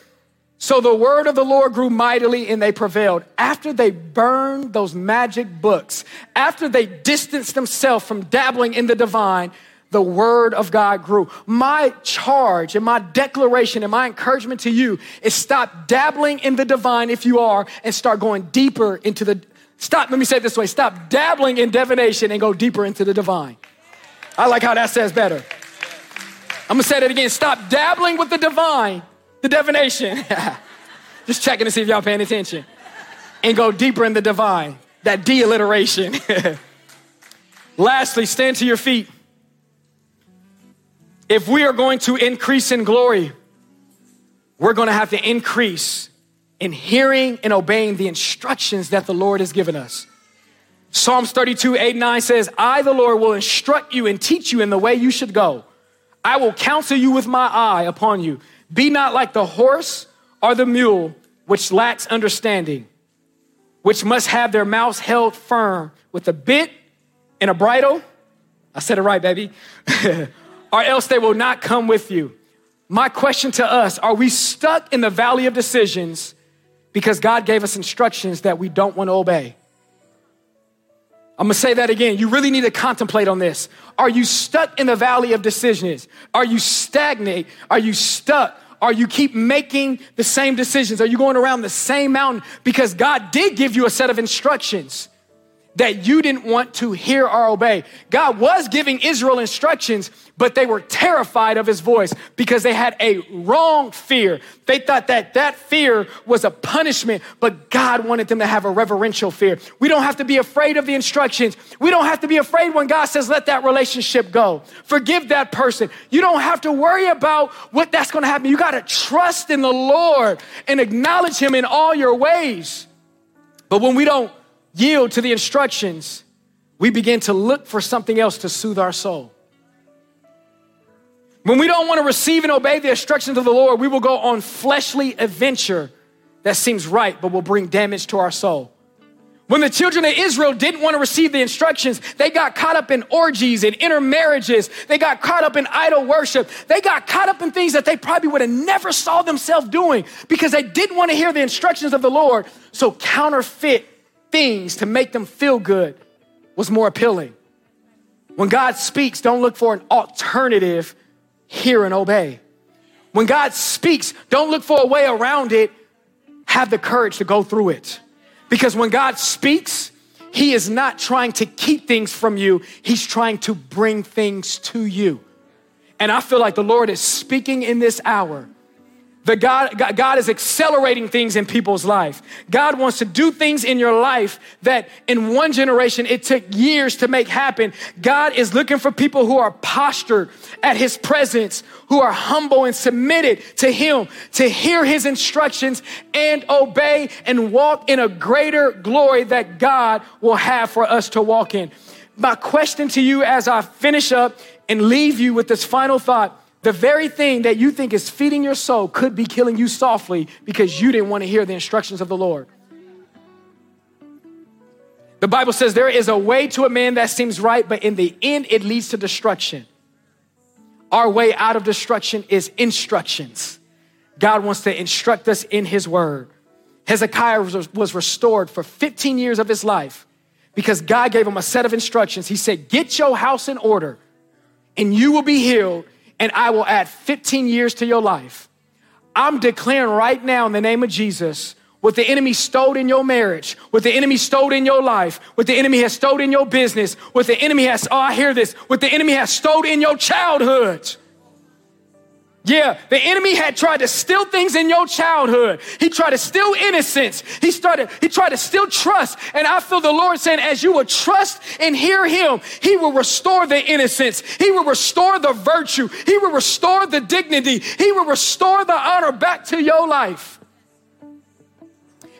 So the word of the Lord grew mightily and they prevailed. After they burned those magic books, after they distanced themselves from dabbling in the divine, the word of God grew. My charge and my declaration and my encouragement to you is stop dabbling in the divine if you are and start going deeper into the, stop, let me say it this way, stop dabbling in divination and go deeper into the divine. I like how that says better. I'm gonna say that again, stop dabbling with the divine. The divination. Just checking to see if y'all paying attention. And go deeper in the divine. That de-alliteration. Lastly, stand to your feet. If we are going to increase in glory, we're going to have to increase in hearing and obeying the instructions that the Lord has given us. Psalms thirty-two, eight, nine says, I, the Lord, will instruct you and teach you in the way you should go. I will counsel you with my eye upon you. Be not like the horse or the mule, which lacks understanding, which must have their mouths held firm with a bit and a bridle. I said it right, baby. Or else they will not come with you. My question to us, are we stuck in the valley of decisions because God gave us instructions that we don't want to obey? I'm gonna say that again. You really need to contemplate on this. Are you stuck in the valley of decisions? Are you stagnant? Are you stuck? Are you keep making the same decisions? Are you going around the same mountain? Because God did give you a set of instructions that you didn't want to hear or obey. God was giving Israel instructions, but they were terrified of his voice because they had a wrong fear. They thought that that fear was a punishment, but God wanted them to have a reverential fear. We don't have to be afraid of the instructions. We don't have to be afraid when God says, let that relationship go. Forgive that person. You don't have to worry about what that's going to happen. You got to trust in the Lord and acknowledge him in all your ways. But when we don't yield to the instructions, we begin to look for something else to soothe our soul. When we don't want to receive and obey the instructions of the Lord, we will go on fleshly adventure that seems right, but will bring damage to our soul. When the children of Israel didn't want to receive the instructions, they got caught up in orgies and intermarriages. They got caught up in idol worship. They got caught up in things that they probably would have never saw themselves doing because they didn't want to hear the instructions of the Lord. So counterfeit things to make them feel good was more appealing. When God speaks, don't look for an alternative. Hear and obey. When God speaks, don't look for a way around it. Have the courage to go through it. Because when God speaks, he is not trying to keep things from you. He's trying to bring things to you. And I feel like the Lord is speaking in this hour. The God, God, God is accelerating things in people's life. God wants to do things in your life that in one generation, it took years to make happen. God is looking for people who are postured at his presence, who are humble and submitted to him, to hear his instructions and obey and walk in a greater glory that God will have for us to walk in. My question to you as I finish up and leave you with this final thought: the very thing that you think is feeding your soul could be killing you softly because you didn't want to hear the instructions of the Lord. The Bible says there is a way to a man that seems right, but in the end, it leads to destruction. Our way out of destruction is instructions. God wants to instruct us in his word. Hezekiah was restored for fifteen years of his life because God gave him a set of instructions. He said, get your house in order and you will be healed, and I will add fifteen years to your life. I'm declaring right now in the name of Jesus, what the enemy stole in your marriage, what the enemy stole in your life, what the enemy has stole in your business, what the enemy has, oh, I hear this, what the enemy has stole in your childhood. Yeah, the enemy had tried to steal things in your childhood. He tried to steal innocence. He started, he tried to steal trust. And I feel the Lord saying, as you will trust and hear him, he will restore the innocence. He will restore the virtue. He will restore the dignity. He will restore the honor back to your life.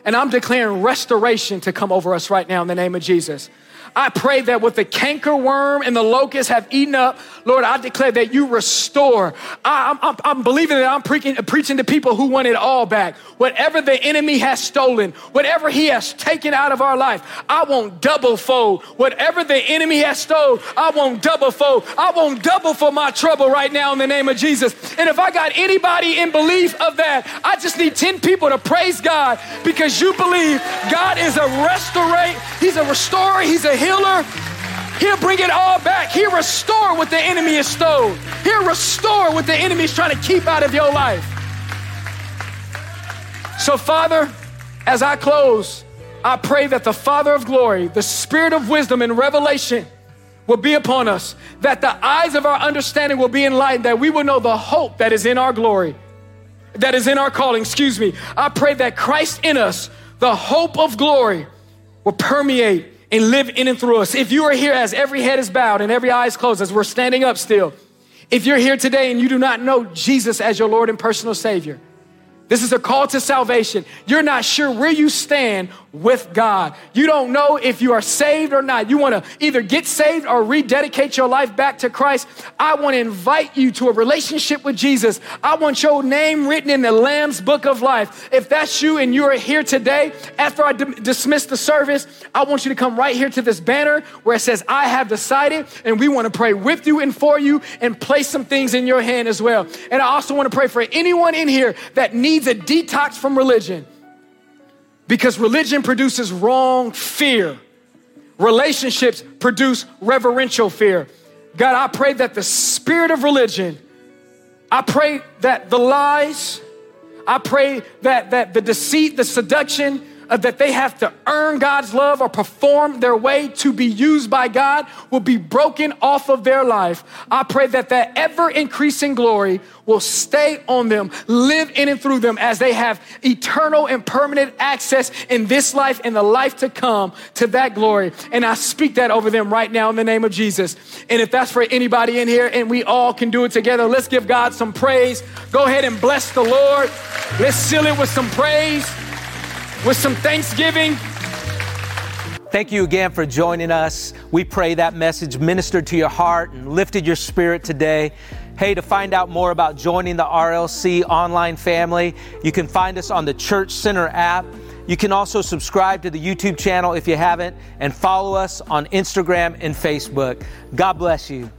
And I'm declaring restoration to come over us right now in the name of Jesus. I pray that what the cankerworm and the locust have eaten up, Lord, I declare that you restore. I, I'm, I'm believing that I'm preaching, preaching to people who want it all back. Whatever the enemy has stolen, whatever he has taken out of our life, I won't double fold. Whatever the enemy has stole, I won't double fold. I won't double for my trouble right now in the name of Jesus. And if I got anybody in belief of that, I just need ten people to praise God because you believe God is a restorer. He's a restorer. He's a healer. He'll bring it all back. He'll restore what the enemy has stolen. He'll restore what the enemy is trying to keep out of your life. So, Father, as I close, I pray that the Father of glory, the spirit of wisdom and revelation will be upon us, that the eyes of our understanding will be enlightened, that we will know the hope that is in our glory, that is in our calling, excuse me. I pray that Christ in us, the hope of glory, will permeate and live in and through us. If you are here as every head is bowed and every eye is closed, as we're standing up still, if you're here today and you do not know Jesus as your Lord and personal Savior, this is a call to salvation. You're not sure where you stand with God. You don't know if you are saved or not. You want to either get saved or rededicate your life back to Christ. I want to invite you to a relationship with Jesus. I want your name written in the Lamb's Book of Life. If that's you and you are here today, after I d- dismiss the service, I want you to come right here to this banner where it says, I have decided, and we want to pray with you and for you and place some things in your hand as well. And I also want to pray for anyone in here that needs a detox from religion, because religion produces wrong fear. Relationships produce reverential fear. God, I pray that the spirit of religion, I pray that the lies, I pray that, that the deceit, the seduction, uh, that they have to earn God's love or perform their way to be used by God will be broken off of their life. I pray that that ever-increasing glory will stay on them, live in and through them as they have eternal and permanent access in this life and the life to come to that glory. And I speak that over them right now in the name of Jesus. And if that's for anybody in here, and we all can do it together, let's give God some praise. Go ahead and bless the Lord. Let's seal it with some praise, with some thanksgiving. Thank you again for joining us. We pray that message ministered to your heart and lifted your spirit today. Hey, to find out more about joining the R L C online family, you can find us on the Church Center app. You can also subscribe to the YouTube channel if you haven't, and follow us on Instagram and Facebook. God bless you.